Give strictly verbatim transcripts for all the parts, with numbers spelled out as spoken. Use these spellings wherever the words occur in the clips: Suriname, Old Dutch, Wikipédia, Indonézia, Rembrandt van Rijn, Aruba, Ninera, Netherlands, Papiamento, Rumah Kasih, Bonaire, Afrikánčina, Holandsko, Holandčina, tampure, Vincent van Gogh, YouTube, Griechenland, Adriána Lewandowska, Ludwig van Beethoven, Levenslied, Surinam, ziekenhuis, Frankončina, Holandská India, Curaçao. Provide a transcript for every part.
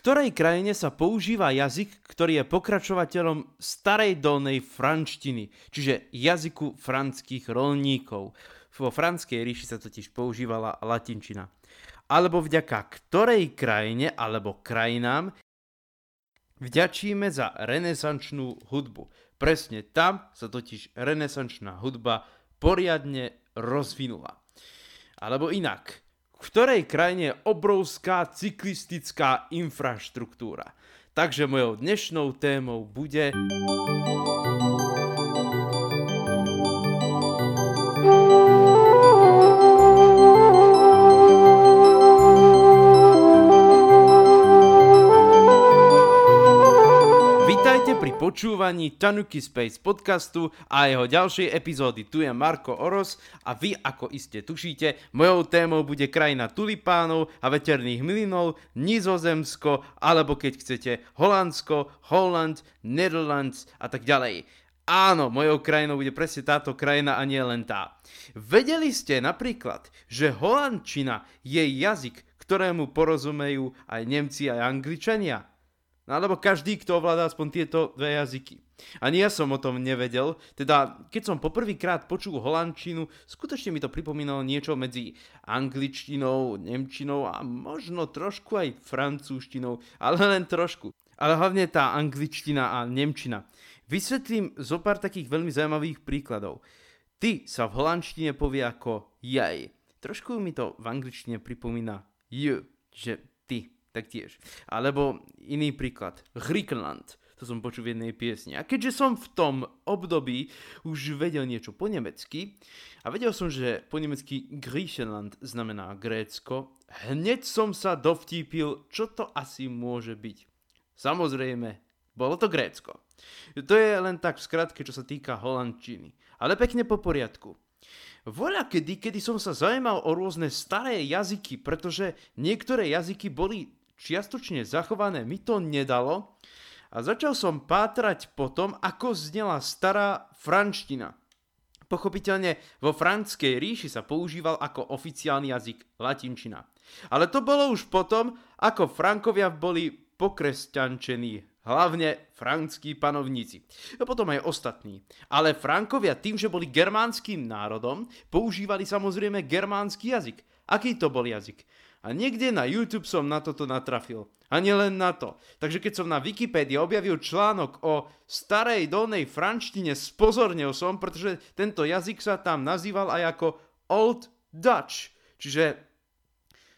ktorej krajine sa používa jazyk, ktorý je pokračovateľom starej dolnej franštiny, čiže jazyku franských rolníkov. Vo Franskej ríši sa totiž používala latinčina. Alebo vďaka ktorej krajine alebo krajinám vďačíme za renesančnú hudbu. Presne tam sa totiž renesančná hudba poriadne rozvinula. Alebo inak, v ktorej krajine je obrovská cyklistická infraštruktúra. Takže mojou dnešnou témou bude pri počúvaní Tanuki Space podcastu a jeho ďalšej epizódy. Tu je Marko Oros a vy, ako iste tušíte, mojou témou bude krajina tulipánov a veterných mlynov, Nizozemsko, alebo keď chcete Holandsko, Holland, Netherlands a tak ďalej. Áno, mojou krajinou bude presne táto krajina a nie len tá. Vedeli ste napríklad, že holandčina je jazyk, ktorému porozumejú aj Nemci, aj Angličania? No, alebo každý, kto ovláda aspoň tieto dve jazyky. Ani ja som o tom nevedel, teda keď som poprvýkrát počul holandčinu, skutočne mi to pripomínalo niečo medzi angličtinou, nemčinou a možno trošku aj francúzštinou, ale len trošku. Ale hlavne tá angličtina a nemčina. Vysvetlím zo pár takých veľmi zaujímavých príkladov. Ty sa v holandštine povie ako jaj. Trošku mi to v angličtine pripomína j, že ty. Taktiež. Alebo iný príklad. Griechenland. To som počul v jednej piesni. A keďže som v tom období už vedel niečo po nemecky a vedel som, že po nemecky Griechenland znamená Grécko, hneď som sa dovtípil, čo to asi môže byť. Samozrejme, bolo to Grécko. To je len tak v skratke, čo sa týka holandčiny. Ale pekne po poriadku. Voľa kedy, kedy som sa zaujímal o rôzne staré jazyky, pretože niektoré jazyky boli čiastočne zachované, mi to nedalo a začal som pátrať po tom, ako znela stará franština. Pochopiteľne vo Franskej ríši sa používal ako oficiálny jazyk latinčina. Ale to bolo už potom, ako Frankovia boli pokresťančení. Hlavne frankskí panovníci. A potom aj ostatní. Ale Frankovia tým, že boli germánskym národom, používali samozrejme germánsky jazyk. Aký to bol jazyk? A niekde na YouTube som na toto natrafil. A nielen na to. Takže keď som na Wikipédii objavil článok o starej dolnej franštine, spozornil som, pretože tento jazyk sa tam nazýval aj ako Old Dutch. Čiže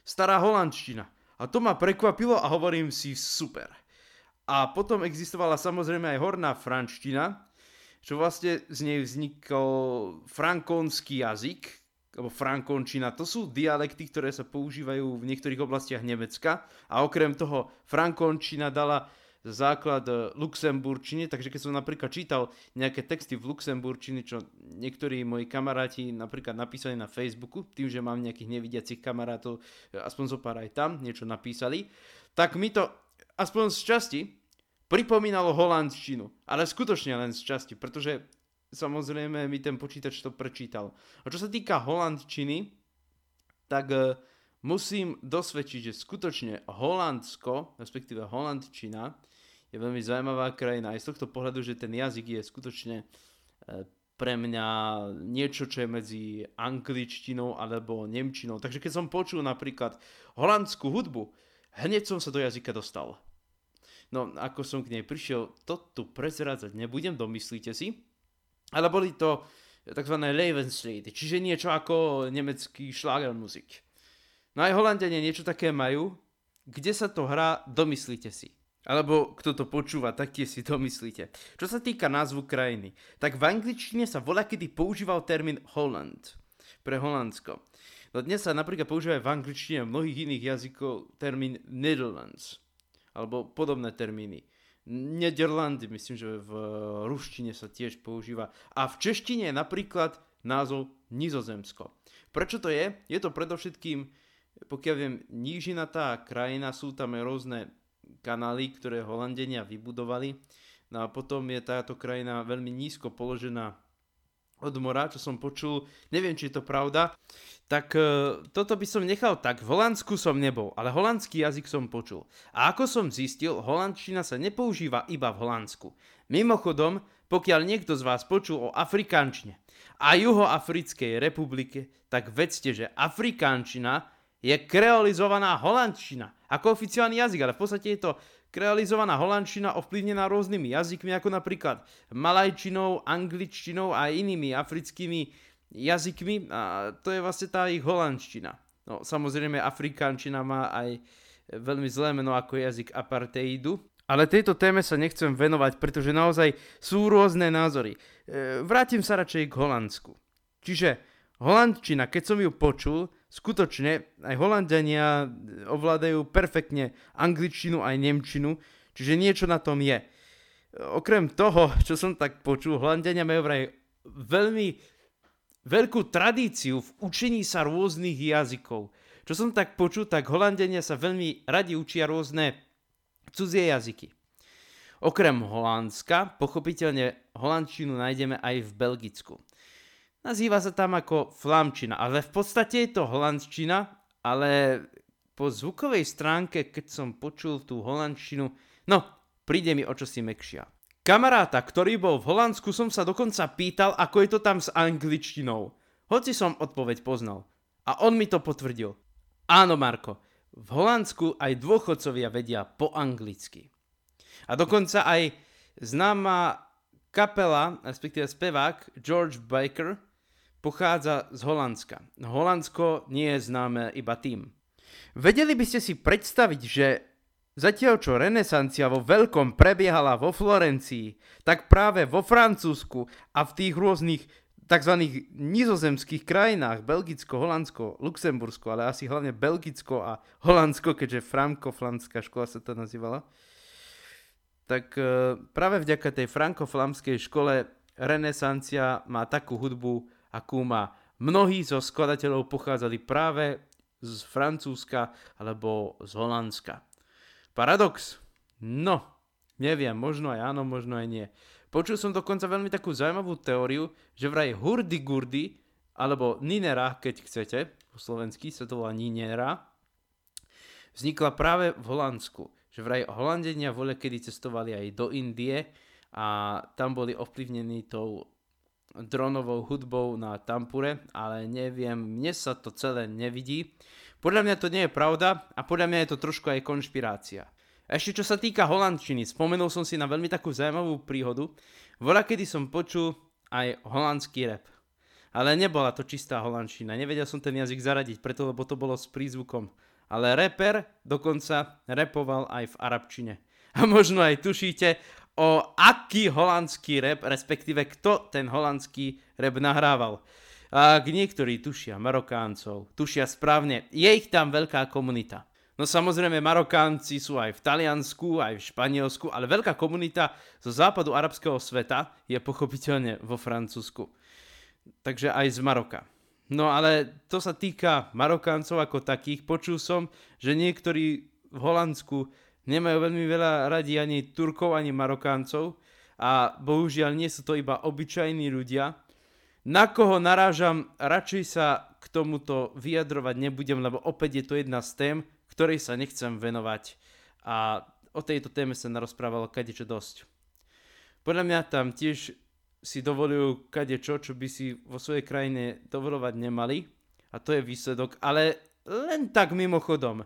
stará holandština. A to ma prekvapilo a hovorím si super. A potom existovala samozrejme aj horná franština, čo vlastne z nej vznikol frankonský jazyk, alebo frankončina. To sú dialekty, ktoré sa používajú v niektorých oblastiach Nemecka. A okrem toho frankončina dala základ Luxemburčine, takže keď som napríklad čítal nejaké texty v Luxemburčine, čo niektorí moji kamaráti napríklad napísali na Facebooku, tým, že mám nejakých nevidiacich kamarátov, aspoň zo pár aj tam niečo napísali, tak mi to aspoň z časti pripomínalo holandčinu, ale skutočne len z časti, pretože samozrejme mi ten počítač to prečítal. A čo sa týka holandčiny, tak e, musím dosvedčiť, že skutočne Holandsko, respektíve holandčina, je veľmi zaujímavá krajina aj z tohto pohľadu, že ten jazyk je skutočne e, pre mňa niečo, čo je medzi angličtinou alebo nemčinou. Takže keď som počul napríklad holandskú hudbu, hneď som sa do jazyka dostal. No, ako som k nej prišiel, to tu prezrádzať nebudem, domyslíte si. Ale boli to tzv. Levenslied, čiže niečo ako nemecký šlágermusik. No aj Holandiania niečo také majú, kde sa to hrá, domyslíte si. Alebo kto to počúva, tak tie si domyslíte. Čo sa týka názvu krajiny, tak v angličtine sa voľakedy používal termín Holland pre Holandsko. No dnes sa napríklad používa aj v angličtine a mnohých iných jazykov termín Netherlands, alebo podobné termíny. Nederlandy, myslím, že v ruštine sa tiež používa. A v češtine je napríklad názov Nizozemsko. Prečo to je? Je to predovšetkým, pokiaľ viem, nížinatá krajina, sú tam rôzne kanály, ktoré Holandenia vybudovali. No a potom je táto krajina veľmi nízko položená od mora, čo som počul, neviem, či je to pravda, tak e, toto by som nechal tak. V Holandsku som nebol, ale holandský jazyk som počul. A ako som zistil, holandčina sa nepoužíva iba v Holandsku. Mimochodom, pokiaľ niekto z vás počul o Afrikánčine a Juhoafrickej republike, tak vedzte, že Afrikánčina je kreolizovaná holandčina ako oficiálny jazyk, ale v podstate je to kreolizovaná holandčina ovplyvnená rôznymi jazykmi, ako napríklad malajčinou, angličtinou a inými africkými jazykmi, a to je vlastne tá ich holandčina. No, samozrejme, afrikánčina má aj veľmi zlé meno ako jazyk apartheidu. Ale tejto téme sa nechcem venovať, pretože naozaj sú rôzne názory. E, vrátim sa radšej k Holandsku. Čiže holandčina, keď som ju počul, skutočne aj Holanďania ovládajú perfektne angličtinu aj nemčinu, čiže niečo na tom je. Okrem toho, čo som tak počul, Holanďania majú vraj veľmi veľkú tradíciu v učení sa rôznych jazykov. Čo som tak počul, tak Holanďania sa veľmi radi učia rôzne cudzie jazyky. Okrem Holandska, pochopiteľne holandčinu nájdeme aj v Belgicku. Nazýva sa tam ako flamčina, ale v podstate je to holandčina, ale po zvukovej stránke, keď som počul tú holandčinu, no, príde mi o čosi mäkšia. Kamaráta, ktorý bol v Holandsku, som sa dokonca pýtal, ako je to tam s angličtinou. Hoci som odpoveď poznal. A on mi to potvrdil. Áno, Marko, v Holandsku aj dôchodcovia vedia po anglicky. A dokonca aj známa kapela, respektíve spevák George Baker, pochádza z Holandska. Holandsko nie je známe iba tým. Vedeli by ste si predstaviť, že zatiaľ čo renesancia vo veľkom prebiehala vo Florencii, tak práve vo Francúzsku a v tých rôznych tzv. Nizozemských krajinách, Belgicko, Holandsko, Luxembursko, ale asi hlavne Belgicko a Holandsko, keďže Frankoflamská škola sa to nazývala, tak práve vďaka tej frankoflamskej škole renesancia má takú hudbu, akú má. Mnohí zo skladateľov pochádzali práve z Francúzska alebo z Holandska. Paradox? No, neviem, možno aj áno, možno aj nie. Počul som dokonca veľmi takú zaujímavú teóriu, že vraj hurdy gurdy, alebo Ninera, keď chcete, po slovensky sa to volá Ninera, vznikla práve v Holandsku. Že vraj Holandenia voľa kedy cestovali aj do Indie a tam boli ovplyvnení tou dronovou hudbou na tampure, ale neviem, mne sa to celé nevidí. Podľa mňa to nie je pravda a podľa mňa je to trošku aj konšpirácia. Ešte čo sa týka holandčiny, spomenul som si na veľmi takú zaujímavú príhodu. Voľa kedy som počul aj holandský rap, ale nebola to čistá holandčina. Nevedel som ten jazyk zaradiť, preto lebo to bolo s prízvukom. Ale reper dokonca rapoval aj v arabčine. A možno aj tušíte, o aký holandský rap, respektíve kto ten holandský rap nahrával. A niektorí tušia Marokáncov, tušia správne, je ich tam veľká komunita. No samozrejme, Marokánci sú aj v Taliansku, aj v Španielsku, ale veľká komunita zo západu arabského sveta je pochopiteľne vo Francúzsku. Takže aj z Maroka. No ale to sa týka Marokáncov ako takých. Počul som, že niektorí v Holandsku nemajú veľmi veľa radi ani Turkov, ani Marokáncov a bohužiaľ nie sú to iba obyčajní ľudia. Na koho narážam, radšej sa k tomuto vyjadrovať nebudem, lebo opäť je to jedna z tém, ktorej sa nechcem venovať. A o tejto téme sa narozprávalo kadečo dosť. Podľa mňa tam tiež si dovolujú kadečo, čo by si vo svojej krajine dovolovať nemali. A to je výsledok, ale len tak mimochodom.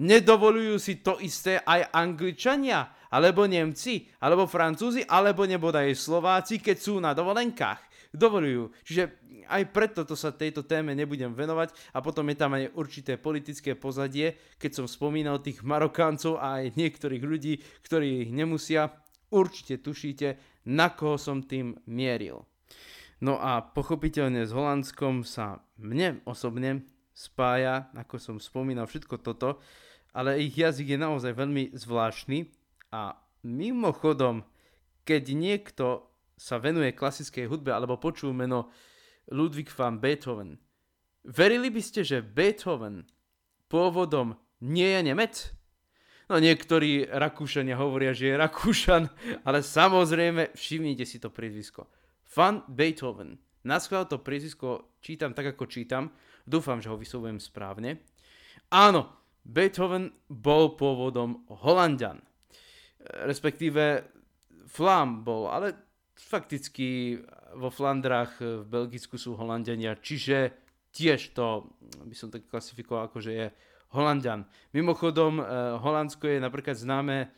Nedovolujú si to isté aj Angličania, alebo Nemci, alebo Francúzi, alebo nebodaj Slováci, keď sú na dovolenkách. Dovolujú. Čiže aj preto to sa tejto téme nebudem venovať. A potom je tam aj určité politické pozadie, keď som spomínal tých Marokáncov a aj niektorých ľudí, ktorí ich nemusia. Určite tušíte, na koho som tým mieril. No a pochopiteľne s Holandskom sa mne osobne spája, ako som spomínal, všetko toto, ale ich jazyk je naozaj veľmi zvláštny a mimochodom, keď niekto sa venuje klasickej hudbe alebo počul meno Ludwig van Beethoven, verili by ste, že Beethoven pôvodom nie je Nemec? No niektorí Rakúšania hovoria, že je Rakúšan, ale samozrejme všimnite si to priezvisko. Van Beethoven Naschvál to priezvisko čítam tak, ako čítam. Dúfam, že ho vyslovujem správne. Áno, Beethoven bol pôvodom Holanďan. Respektíve Flám bol, ale fakticky vo Flandrách v Belgicku sú Holanďania, čiže tiež to by som tak klasifikoval, ako že je Holanďan. Mimochodom, Holandsko je napríklad známe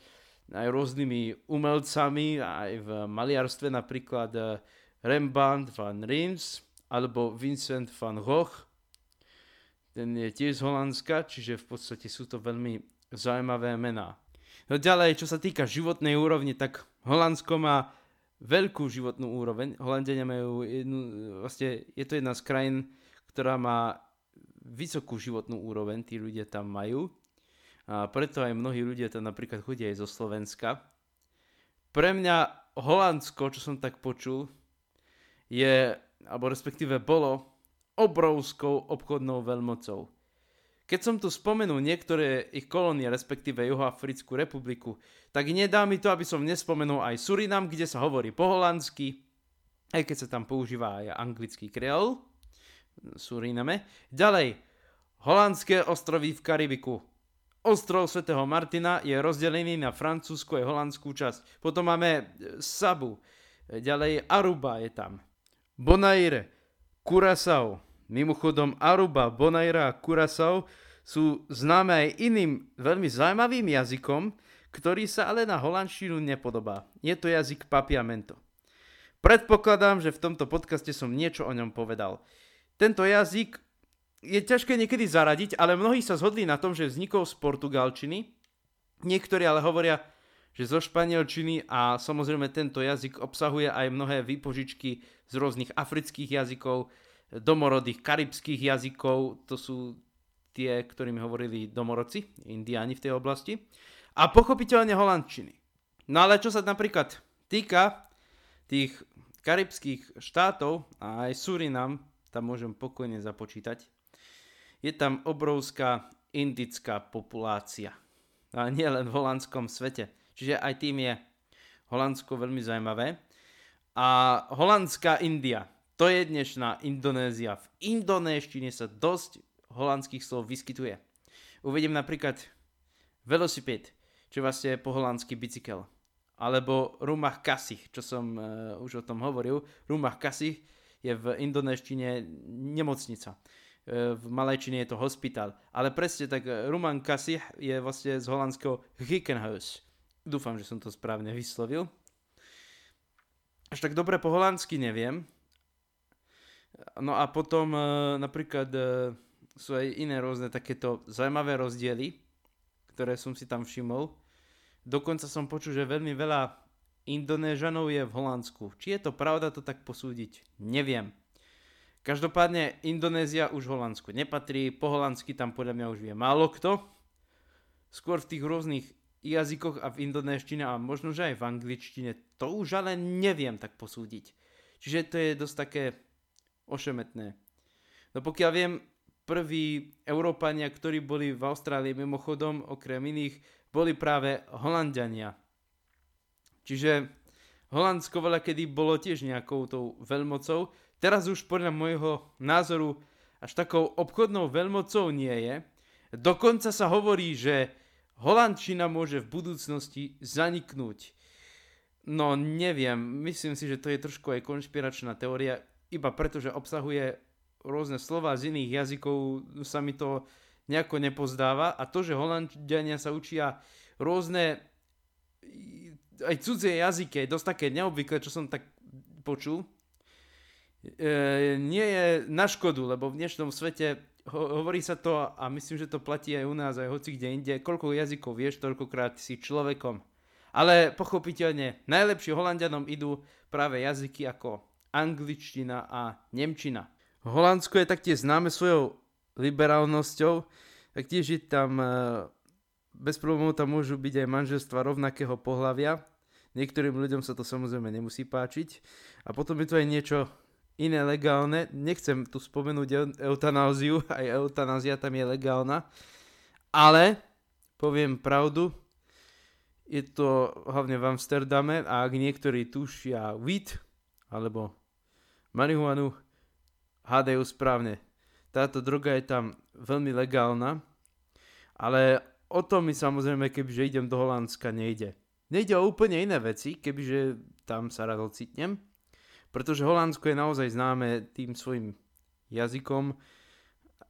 aj rôznymi umelcami, aj v maliarstve, napríklad Rembrandt van Rijn alebo Vincent van Gogh. Ten je tiež z Holandska, čiže v podstate sú to veľmi zaujímavé mená. No ďalej, čo sa týka životnej úrovne, tak Holandsko má veľkú životnú úroveň. Holandania majú jednu, vlastne je to jedna z krajín, ktorá má vysokú životnú úroveň, tí ľudia tam majú. A preto aj mnohí ľudia tam napríklad chodia aj zo Slovenska. Pre mňa Holandsko, čo som tak počul, je, alebo respektíve bolo, obrovskou obchodnou veľmocou. Keď som tu spomenul niektoré ich kolónie, respektíve Juhoafrickú republiku, tak nedá mi to, aby som nespomenul aj Surinam, kde sa hovorí po holandsky, aj keď sa tam používa aj anglický kreol, Suriname. Ďalej, holandské ostrovy v Karibiku. Ostrov svätého Martina je rozdelený na francúzsku a holandskú časť. Potom máme Sabu, ďalej Aruba je tam. Bonaire, Curaçao. Mimochodom Aruba, Bonaire a Curaçao sú známe aj iným veľmi zaujímavým jazykom, ktorý sa ale na holandčinu nepodobá. Je to jazyk Papiamento. Predpokladám, že v tomto podcaste som niečo o ňom povedal. Tento jazyk je ťažké niekedy zaradiť, ale mnohí sa zhodli na tom, že vznikol z portugalčiny. Niektorí ale hovoria, že zo španielčiny, a samozrejme tento jazyk obsahuje aj mnohé výpožičky z rôznych afrických jazykov, domorodých karibských jazykov, to sú tie, ktorými hovorili domorodci, indiáni v tej oblasti, a pochopiteľne holandčiny. No ale čo sa napríklad týka tých karibských štátov, a aj Surinam, tam môžem pokojne započítať, je tam obrovská indická populácia. A nie len v holandskom svete. Čiže aj tým je Holandsko veľmi zaujímavé. A Holandská India, to je dnešná Indonézia. V indonéštine sa dosť holandských slov vyskytuje. Uvediem napríklad velosiped, čo vlastne je po holandsky bicykel. Alebo Rumah Kasih, čo som uh, už o tom hovoril. Rumah Kasih je v indonéštine nemocnica. Uh, v malajčine je to hospitál. Ale presne tak Rumah Kasih je vlastne z holandského ziekenhuis. Dúfam, že som to správne vyslovil. Až tak dobre po holandsky neviem. No a potom e, napríklad e, sú aj iné rôzne takéto zaujímavé rozdiely, ktoré som si tam všimol. Dokonca som počul, že veľmi veľa Indonéžanov je v Holandsku. Či je to pravda, to tak posúdiť neviem. Každopádne Indonézia už Holandsku nepatrí, po holandsky tam podľa mňa už vie málo kto. Skôr v tých rôznych jazykoch a v indonéštine a možno že aj v angličtine, to už ale neviem tak posúdiť. Čiže to je dosť také ošemetné. No pokiaľ viem, prví Európania, ktorí boli v Austrálii mimochodom, okrem iných, boli práve Holanďania. Čiže Holandsko veľakedy bolo tiež nejakou tou veľmocou. Teraz už podľa môjho názoru až takou obchodnou veľmocou nie je. Dokonca sa hovorí, že holandčina môže v budúcnosti zaniknúť. No neviem, myslím si, že to je trošku aj konšpiračná teória, iba preto, že obsahuje rôzne slova z iných jazykov, sa mi to nejako nepozdáva. A to, že Holanďania sa učia rôzne aj cudzie jazyky, je dosť také neobvyklé, čo som tak počul. E, nie je na škodu, lebo v dnešnom svete ho- hovorí sa to, a myslím, že to platí aj u nás, aj hoci kde inde, koľko jazykov vieš, toľkokrát si človekom. Ale pochopiteľne, najlepšie Holanďanom idú práve jazyky ako angličtina a nemčina. Holandsko je taktiež známe svojou liberálnosťou, taktiež je tam bez problémov tam môžu byť aj manželstva rovnakého pohlavia. Niektorým ľuďom sa to samozrejme nemusí páčiť. A potom je tu aj niečo iné legálne. Nechcem tu spomenúť eutanáziu, aj eutanázia tam je legálna. Ale poviem pravdu, je to hlavne v Amsterdame, a ak niektorí tušia weed, alebo marihuanu, hádajú správne. Táto droga je tam veľmi legálna, ale o to mi samozrejme, kebyže idem do Holandska, nejde. Nejde o úplne iné veci, kebyže tam sa rád ocitnem, pretože Holandsko je naozaj známe tým svojim jazykom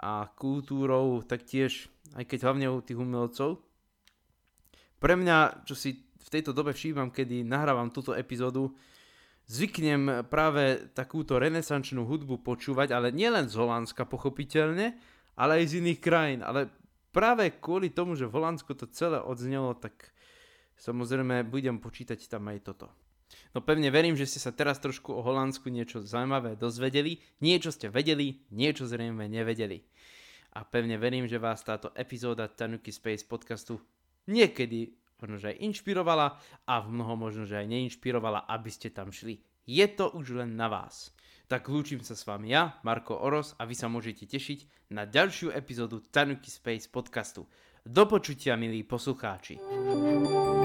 a kultúrou, taktiež, aj keď hlavne u tých umelcov. Pre mňa, čo si v tejto dobe všímam, kedy nahrávam túto epizódu, zvyknem práve takúto renesančnú hudbu počúvať, ale nielen z Holandska pochopiteľne, ale aj z iných krajín. Ale práve kvôli tomu, že v Holandsku to celé odznelo, tak samozrejme budem počítať tam aj toto. No pevne verím, že ste sa teraz trošku o Holandsku niečo zaujímavé dozvedeli, niečo ste vedeli, niečo zrejme nevedeli. A pevne verím, že vás táto epizóda Tanuki Space podcastu niekedy možno, že aj inšpirovala a v mnoho možno, že aj neinšpirovala, aby ste tam šli. Je to už len na vás. Tak lúčim sa s vami ja, Marko Oros, a vy sa môžete tešiť na ďalšiu epizódu Tanuki Space podcastu. Do počutia, milí poslucháči.